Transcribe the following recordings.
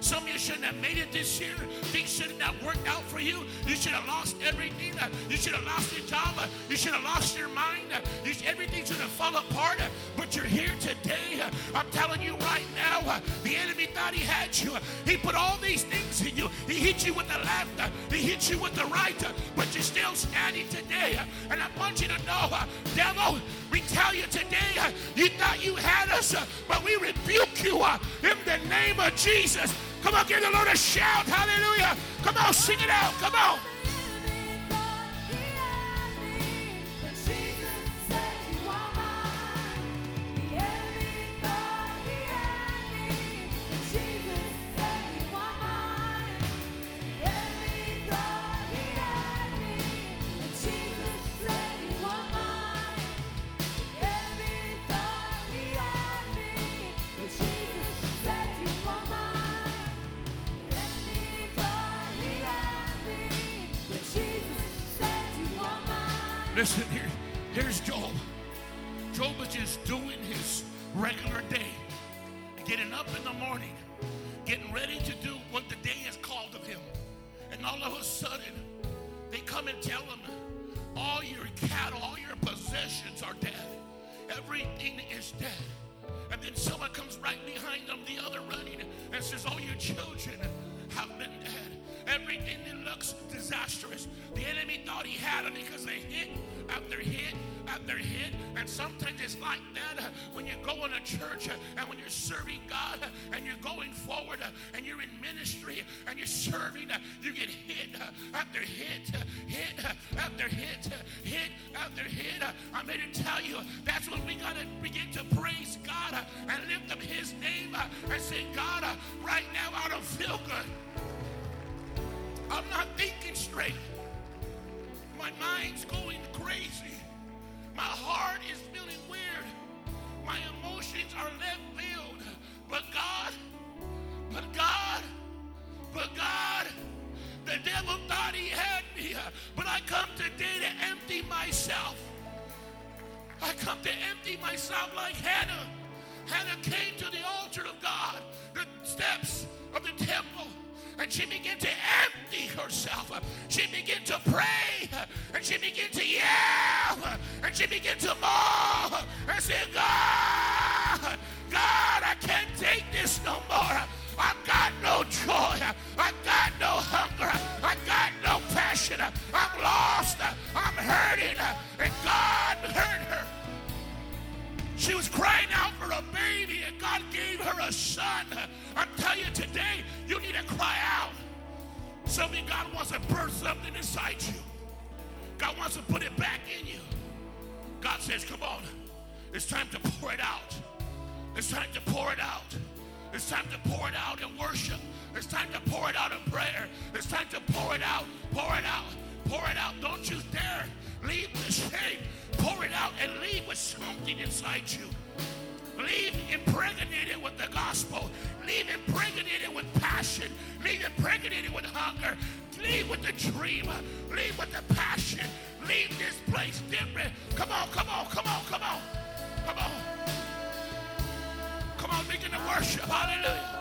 Some of you shouldn't have made it this year. Things shouldn't have worked out for you. You should have lost everything. You should have lost your job. You should have lost your mind. Everything should have fallen apart. But you're here today. I'm telling you right now, the enemy thought he had you. He put all these things in you. He hit you with the left. He hit you with the right. But you're still standing today. And I want you to know, devil, we tell you today, you thought you had us, but we rebuke you in the name of Jesus. Come on, give the Lord a shout. Hallelujah. Come on, sing it out. Come on. Listen, here's Job. Job is just doing his regular day, getting up in the morning, getting ready to do what the day has called of him. And all of a sudden, they come and tell him, all your cattle, all your possessions are dead. Everything is dead. And then someone comes right behind them, the other running, and says, all your children have been dead. Everything that looks disastrous. The enemy thought he had them because they hit after hit after hit. And sometimes it's like that when you're going to church and when you're serving God and you're going forward and you're in ministry and you're serving, you get hit after hit, hit after hit, hit after hit. I'm here to tell you, that's when we got to begin to praise God and lift up his name and say, God, right now I don't feel good. I'm not thinking straight. My mind's going crazy. My heart is feeling weird. My emotions are left field. But God, the devil thought he had me. But I come today to empty myself. I come to empty myself like Hannah. Hannah came to the altar of God, the steps of the temple. And she began to empty herself. She began to pray. And she began to yell. And she began to moan. And say, God, I can't take this no more. I've got no joy. I've got no hunger. I've got no passion. I'm lost. I'm hurting. And God heard her. She was crying out for a baby, and God gave her a son. I tell you today, you need to cry out. Something God wants to birth something inside you. God wants to put it back in you. God says, come on, it's time to pour it out. It's time to pour it out. It's time to pour it out in worship. It's time to pour it out in prayer. It's time to pour it out, pour it out, pour it out. Don't you dare leave with shame. Pour it out and leave with something inside you. Leave impregnated with the gospel. Leave impregnated with passion. Leave impregnated with hunger. Leave with the dream. Leave with the passion. Leave this place different. Come on, come on, come on, come on. Come on. Come on, begin to worship. Hallelujah.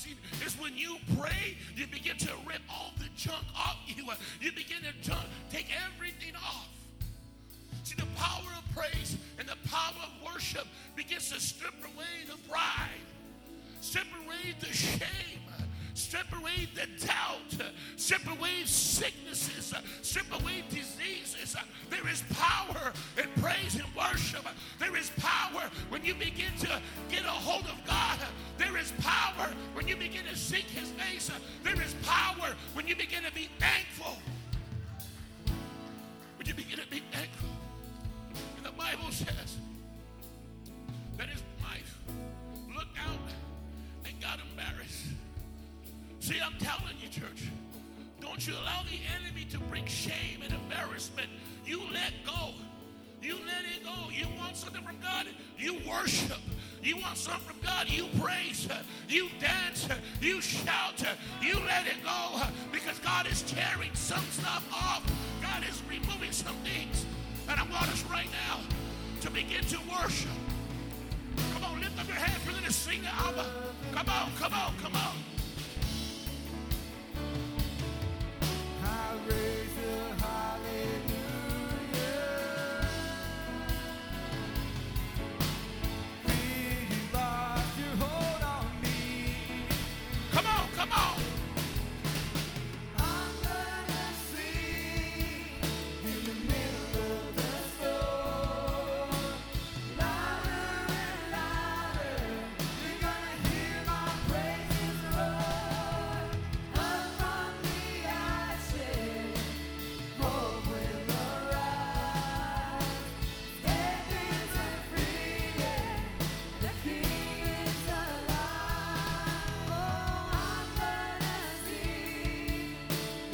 blessing is when you pray, you begin to rip all the junk off you. You begin to take everything off. See, the power of praise and the power of worship begins to strip away the pride, strip away the shame, strip away the doubt, strip away sicknesses, strip away diseases. There is power in praise and worship. There is power when you begin to get a hold of God. There is power when you begin to seek his face. There is power when you begin to be thankful. When you begin to be thankful. And the Bible says that his wife looked out and got embarrassed. See, I'm telling you, church, don't you allow the enemy to bring shame and embarrassment. You let go. You let it go. You want something from God, you worship. You want something from God, you praise. You dance. You shout. You let it go, because God is tearing some stuff off. God is removing some things. And I want us right now to begin to worship. Come on, lift up your hands. We're going to sing the Abba. Come on, come on, come on. I raise a hallelujah. We lost your hold on me. Come on, come on. I'm gonna sing in the middle of the storm. Louder and louder, you're gonna hear my praises roar. Up from the ashes, hope will arise. Heavens are free, the King is alive. Oh, I'm gonna sing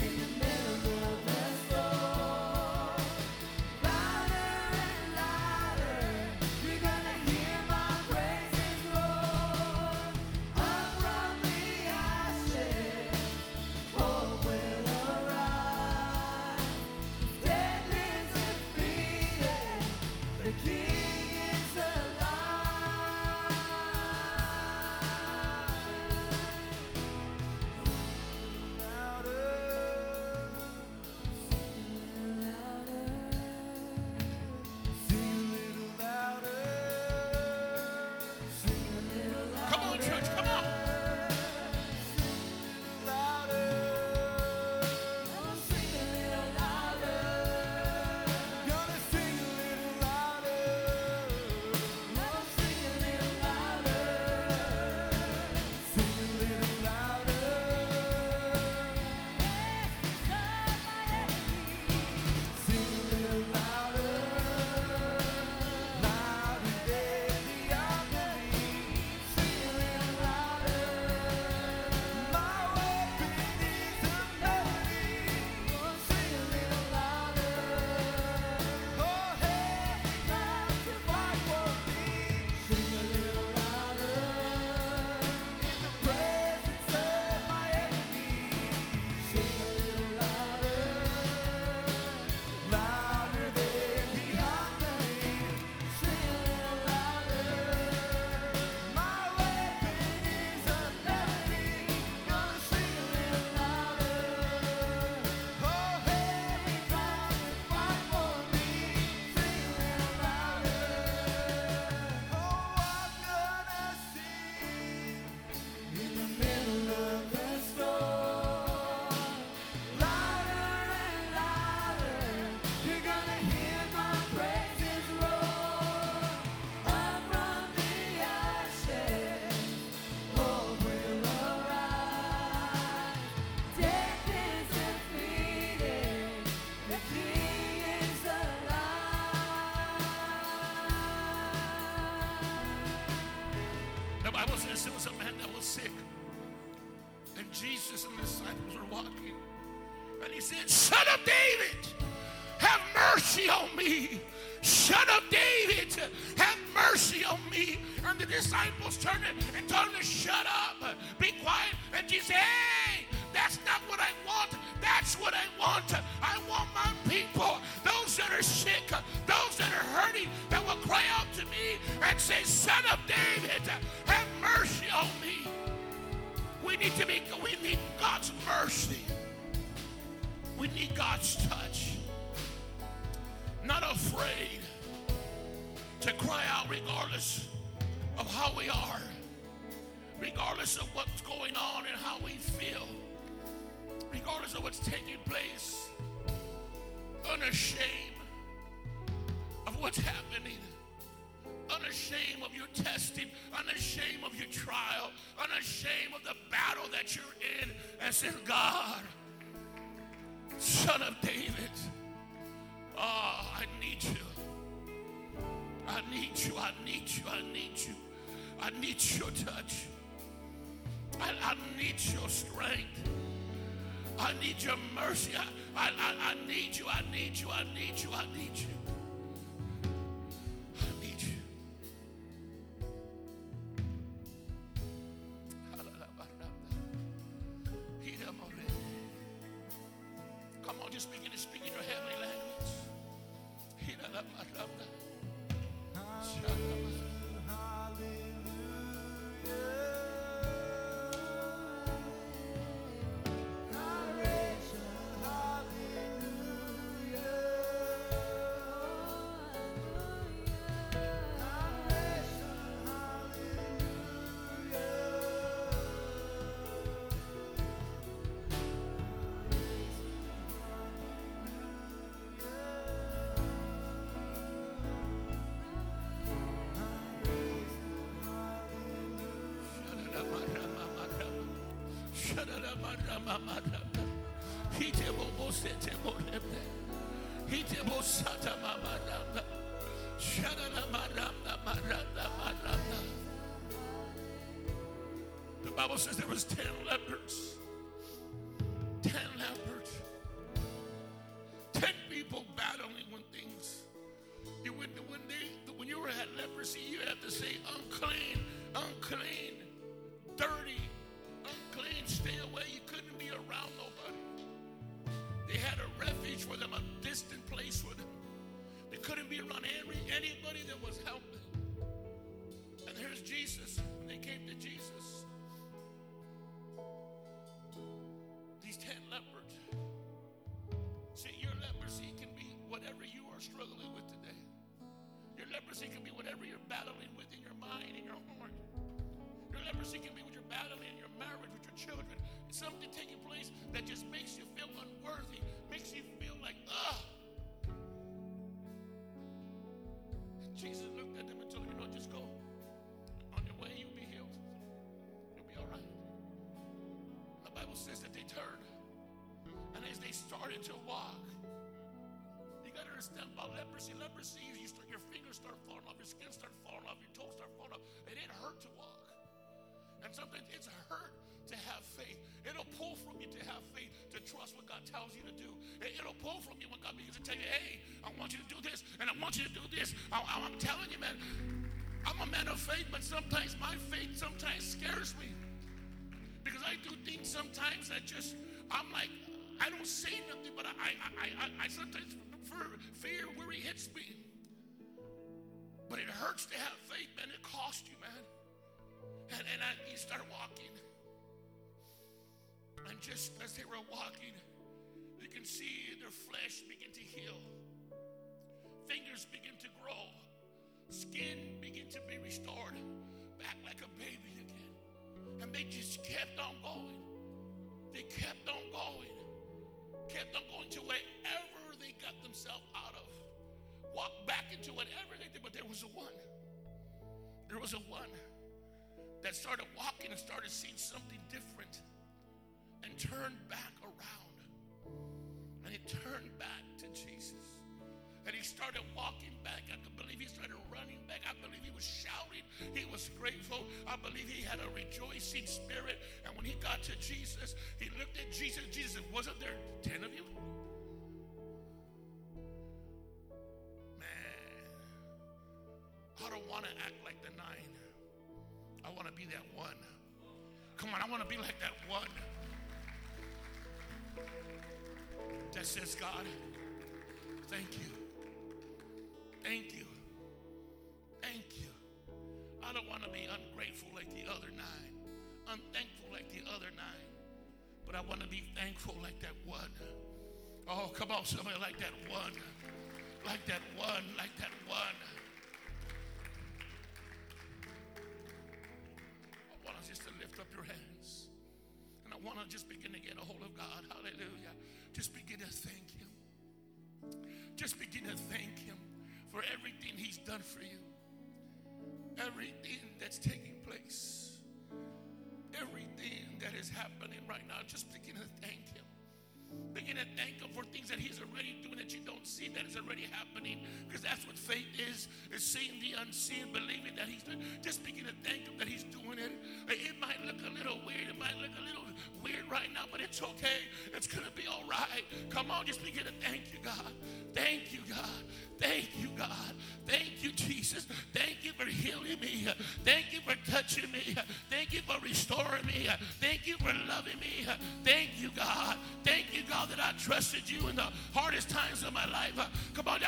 in the middle of the storm. Louder and louder, you're gonna hear my praises roar. Up from the ashes, hope will arise. Dead men are free, the King is alive. Louder. Come on, church, come on. The Bible says there was a man that was sick, and Jesus and the disciples were walking, and he said, "Son of David, have mercy on me. Son of David, have mercy on me." And the disciples turned and told him to shut up, be quiet. And Jesus said, "Hey, that's not what I want. That's what I want. I want my people, those that are sick, those that are hurting, that will cry out to me and say, 'Son of David, have mercy on me.'" We need God's mercy. We need God's touch. Not afraid to cry out regardless of how we are, regardless of what's going on and how we feel, regardless of what's taking place, unashamed of what's happening, unashamed of your testing, unashamed of your trial, unashamed of the battle that you're in, and say, God, Son of David, I need you. I need you, I need you, I need you. I need your touch. I need your strength. I need your mercy. I need you, I need you, I need you, I need you. I need you. Come on, just begin to speak in your heavenly language. The Bible says there was 10 lepers. 10 lepers. 10 people battling with things. When you had leprosy, you had to say, unclean, unclean, dirty, unclean, stay away. You couldn't be around nobody. They had a refuge for them, a distant place for them. They couldn't be around anybody that was helping. And here's Jesus. When they came to Jesus, these 10 lepers. See, your leprosy can be whatever you are struggling with today. Your leprosy can be whatever you're battling with in your mind, in your heart. Your leprosy can be what you're battling in your marriage, with your children. It's something taking place that just makes you feel unworthy, makes you feel like, ugh. And Jesus looked at them and told them, you know, just go. On your way, you'll be healed. You'll be all right. The Bible says that they turned. And as they started to walk, you got to understand about leprosy. Leprosy, your fingers start falling off, your skin start falling off, your toes start falling off. It didn't hurt to walk. And sometimes it's hurt to have faith. It'll pull from you to have faith, to trust what God tells you to do. It'll pull from you when God begins to tell you, hey, I want you to do this, and I want you to do this. I'm telling you, man, I'm a man of faith, but sometimes my faith scares me. Because I do things sometimes that I'm like, I don't say nothing, but I sometimes fear where he hits me. But it hurts to have faith, man. It costs you, man. You start walking. And just as they were walking, you can see their flesh begin to heal. Fingers begin to grow. Skin begin to be restored. Back like a baby again. And they just kept on going. They kept on going. Kept on going to wherever they got themselves out of. Walked back into whatever they did. But there was a one. There was a one that started walking and started seeing something different and turned back around. And he turned back to Jesus. And he started walking back. I could believe he started running back. I believe he was shouting. He was grateful. I believe he had a rejoicing spirit. And when he got to Jesus, he looked at Jesus. Jesus said, wasn't there 10 of you? Man, I don't want to act like the 9. I want to be that one. Come on, I want to be like that one that says, God, thank you. Thank you. Thank you. I don't want to be ungrateful like the other 9, unthankful like the other I want to be thankful like that one. Oh, come on, somebody, like that one. Like that one, like that one. I want us just to lift up your hands. And I want to just begin to get a hold of God. Hallelujah. Just begin to thank Him. Just begin to thank Him for everything He's done for you. Everything that's taking place. Everything that is happening right now. Just begin to thank Him. Begin to thank Him for things that He's already doing that you don't see, that is already happening, because that's what faith is seeing the unseen, believing that He's doing. Just begin to thank Him that He's doing it. It might look a little weird, it might look a little weird right now, but it's okay. It's going to be all right. Come on, just begin to thank you, God. Thank you, God. Thank you, God. Thank you, Jesus. Thank you for healing me. Thank you for touching me. Thank you for restoring me. Thank you for loving me. Thank you, God. Thank you, God, that I trusted you in the hardest times of my life. Come on,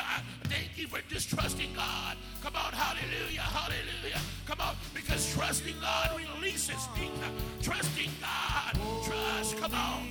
thank you for distrusting God. Come on, hallelujah, hallelujah. Come on, because trusting God releases things. Trusting God, trust, come on.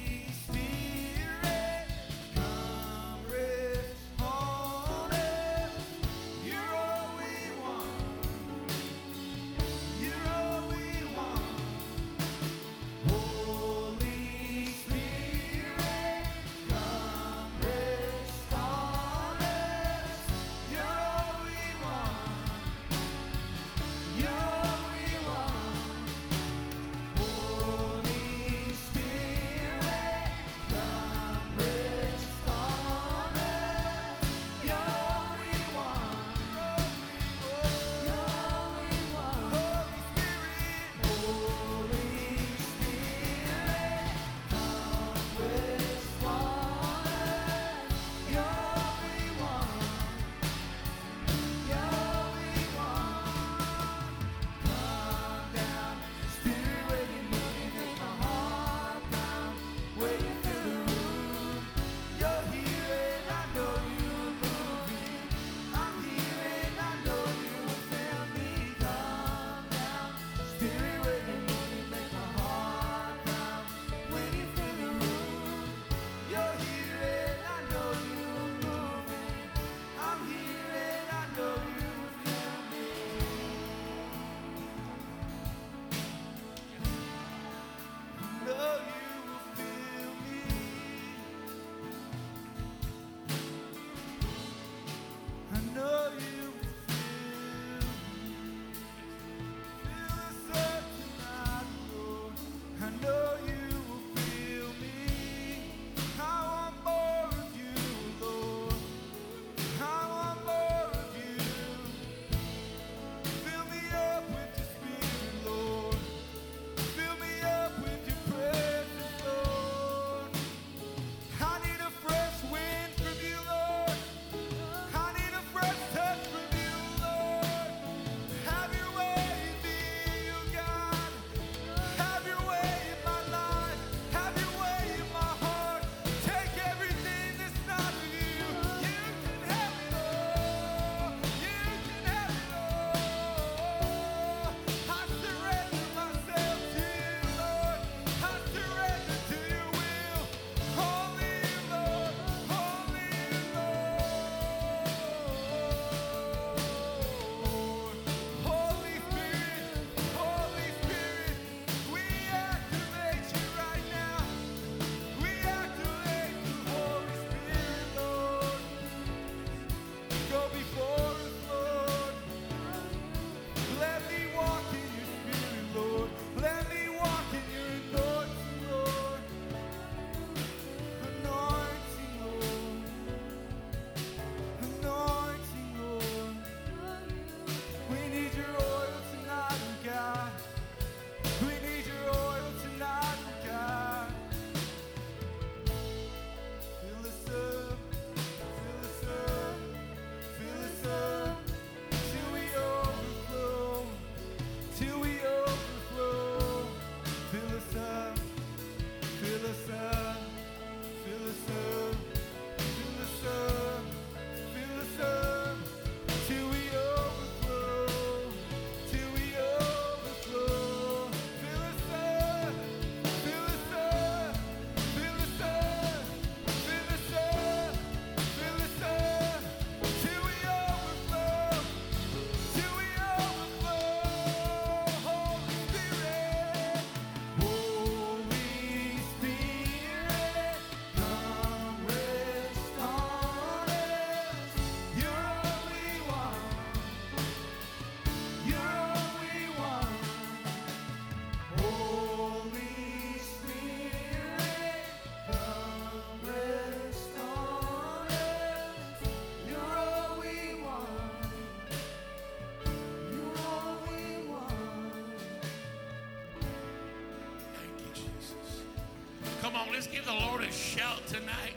Let's give the Lord a shout tonight.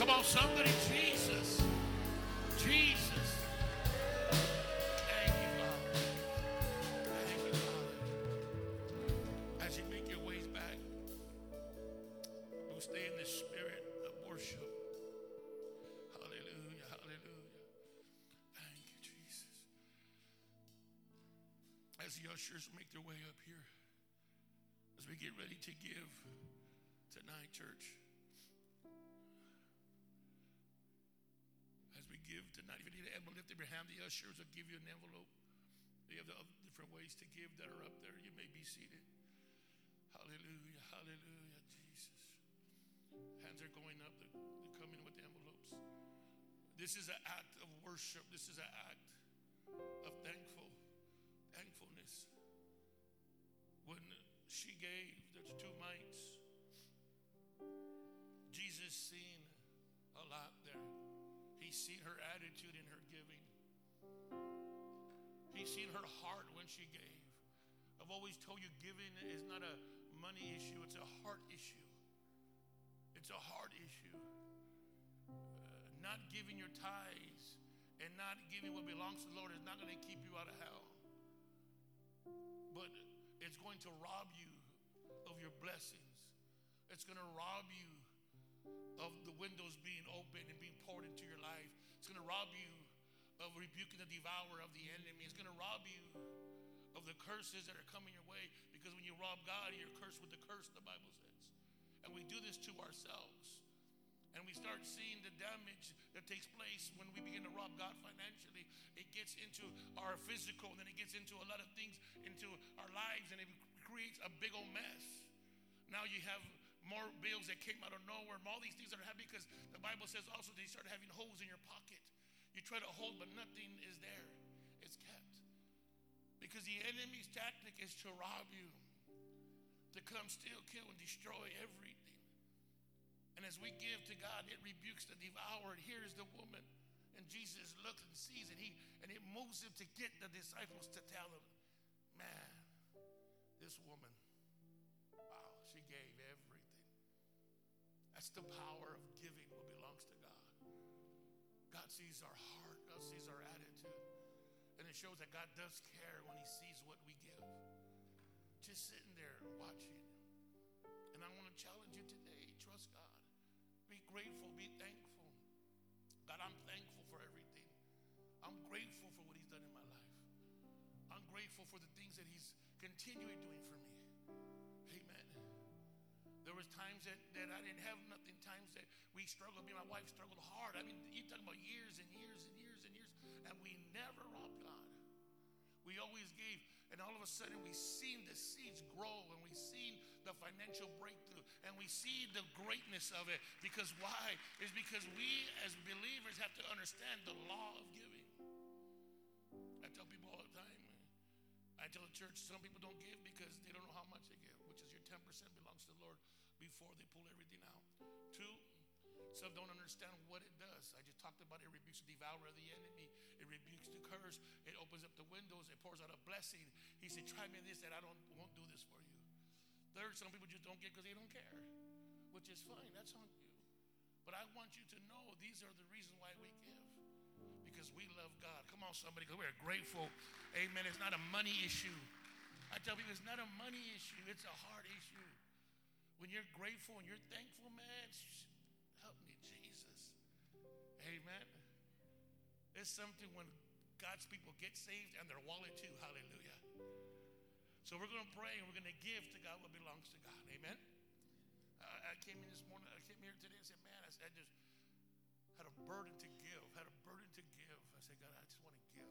Come on, somebody. Jesus. Jesus. Thank you, Father. Thank you, Father. As you make your ways back, we'll stay in this spirit of worship. Hallelujah, hallelujah. Thank you, Jesus. As the ushers make their way up here, as we get ready to give tonight, church, as we give tonight, if you need an envelope, lift up your hand. The ushers will give you an envelope. They have the different ways to give that are up there. You may be seated. Hallelujah, hallelujah, Jesus. Hands are going up. They're coming with the envelopes. This is an act of worship. This is an act of thankfulness. When she gave, there's two mites. Jesus seen a lot there. He's seen her attitude in her giving. He's seen her heart when she gave. I've always told you, giving is not a money issue. It's a heart issue. It's a heart issue. Not giving your tithes and not giving what belongs to the Lord is not going to keep you out of hell. But it's going to rob you of your blessings. It's going to rob you of the windows being open and being poured into your life. It's going to rob you of rebuking the devourer of the enemy. It's going to rob you of the curses that are coming your way, because when you rob God, you're cursed with the curse, the Bible says. And we do this to ourselves. And we start seeing the damage that takes place when we begin to rob God financially. It gets into our physical, and then it gets into a lot of things, into our lives, and it creates a big old mess. Now you have more bills that came out of nowhere, and all these things that are happening, because the Bible says also that you start having holes in your pocket. You try to hold, but nothing is there. It's kept. Because the enemy's tactic is to rob you, to come, steal, kill, and destroy everything. And as we give to God, it rebukes the devourer. And here's the woman. And Jesus looks and sees it. And it moves him to get the disciples to tell him, man, this woman, wow, she gave everything. That's the power of giving what belongs to God. God sees our heart. God sees our attitude. And it shows that God does care when he sees what we give. Just sitting there watching. And I want to challenge you today. Trust God. Be grateful. Be thankful. God, I'm thankful for everything. I'm grateful for what he's done in my life. I'm grateful for the things that he's continuing doing for me. Amen. There was times that I didn't have nothing, times that we struggled. Me and my wife struggled hard. I mean, you're talking about years and years and years and years, and we never robbed God. We always gave, and all of a sudden we've seen the seeds grow, and we've seen the financial breakthrough, and we see the greatness of it. Because why? It's because we as believers have to understand the law of giving. I tell people all the time, I tell the church, some people don't give because they don't know how much they give, which is your 10% belongs to the Lord before they pull everything out. 2, some don't understand what it does. I just talked about it. It rebukes the devourer of the enemy. It rebukes the curse. It opens up the windows. It pours out a blessing. He said, try me this, and I won't do this for you. 3rd, some people just don't get because they don't care, which is fine. That's on you. But I want you to know these are the reasons why we give, because we love God. Come on, somebody, because we are grateful. Amen. It's not a money issue. I tell people it's not a money issue. It's a heart issue. When you're grateful and you're thankful, man, help me, Jesus. Amen. It's something when God's people get saved and their wallet too. Hallelujah. So we're going to pray and we're going to give to God what belongs to God. Amen. I came in this morning. I came here today and said, man, I just had a burden to give. I said, God, I just want to give.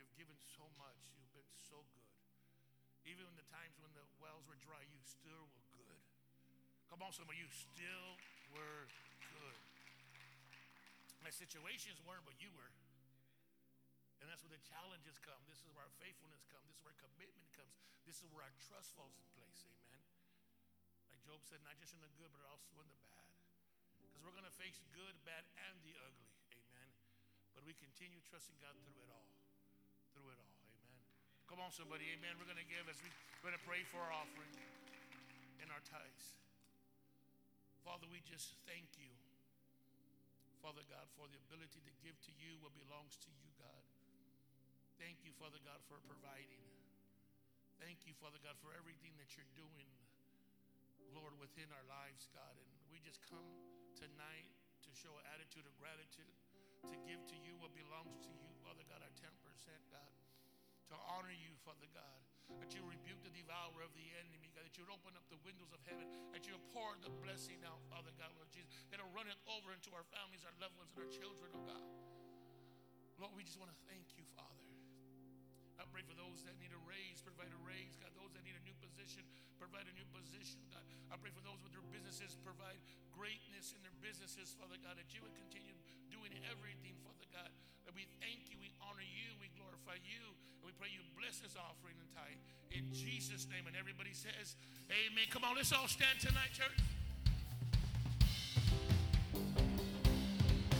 You've given so much. You've been so good. Even in the times when the wells were dry, you still were good. Come on, somebody, you still were good. My situations weren't, but you were. And that's where the challenges come. This is where our faithfulness comes. This is where commitment comes. This is where our trust falls in place. Amen. Like Job said, not just in the good, but also in the bad. Because we're going to face good, bad, and the ugly. Amen. But we continue trusting God through it all. Through it all. Amen. Come on, somebody. Amen. We're going to give as we're going to pray for our offering and our tithes. Father, we just thank you, Father God, for the ability to give to you what belongs to you, God. Thank you, Father God, for providing. Thank you, Father God, for everything that you're doing, Lord, within our lives, God. And we just come tonight to show an attitude of gratitude, to give to you what belongs to you, Father God, our 10%, God. To honor you, Father God, that you rebuke the devourer of the enemy, God, that you would open up the windows of heaven, that you would pour the blessing out, Father God, Lord Jesus, that it'll run it over into our families, our loved ones, and our children, oh God. Lord, we just want to thank you, Father. I pray for those that need a raise, provide a raise, God. Those that need a new position, provide a new position, God. I pray for those with their businesses, provide greatness in their businesses, Father God, that you would continue doing everything, Father God. That we thank you, we honor you, we glorify you, and we pray you bless this offering and tithe. In Jesus' name, and everybody says, amen. Come on, let's all stand tonight, church.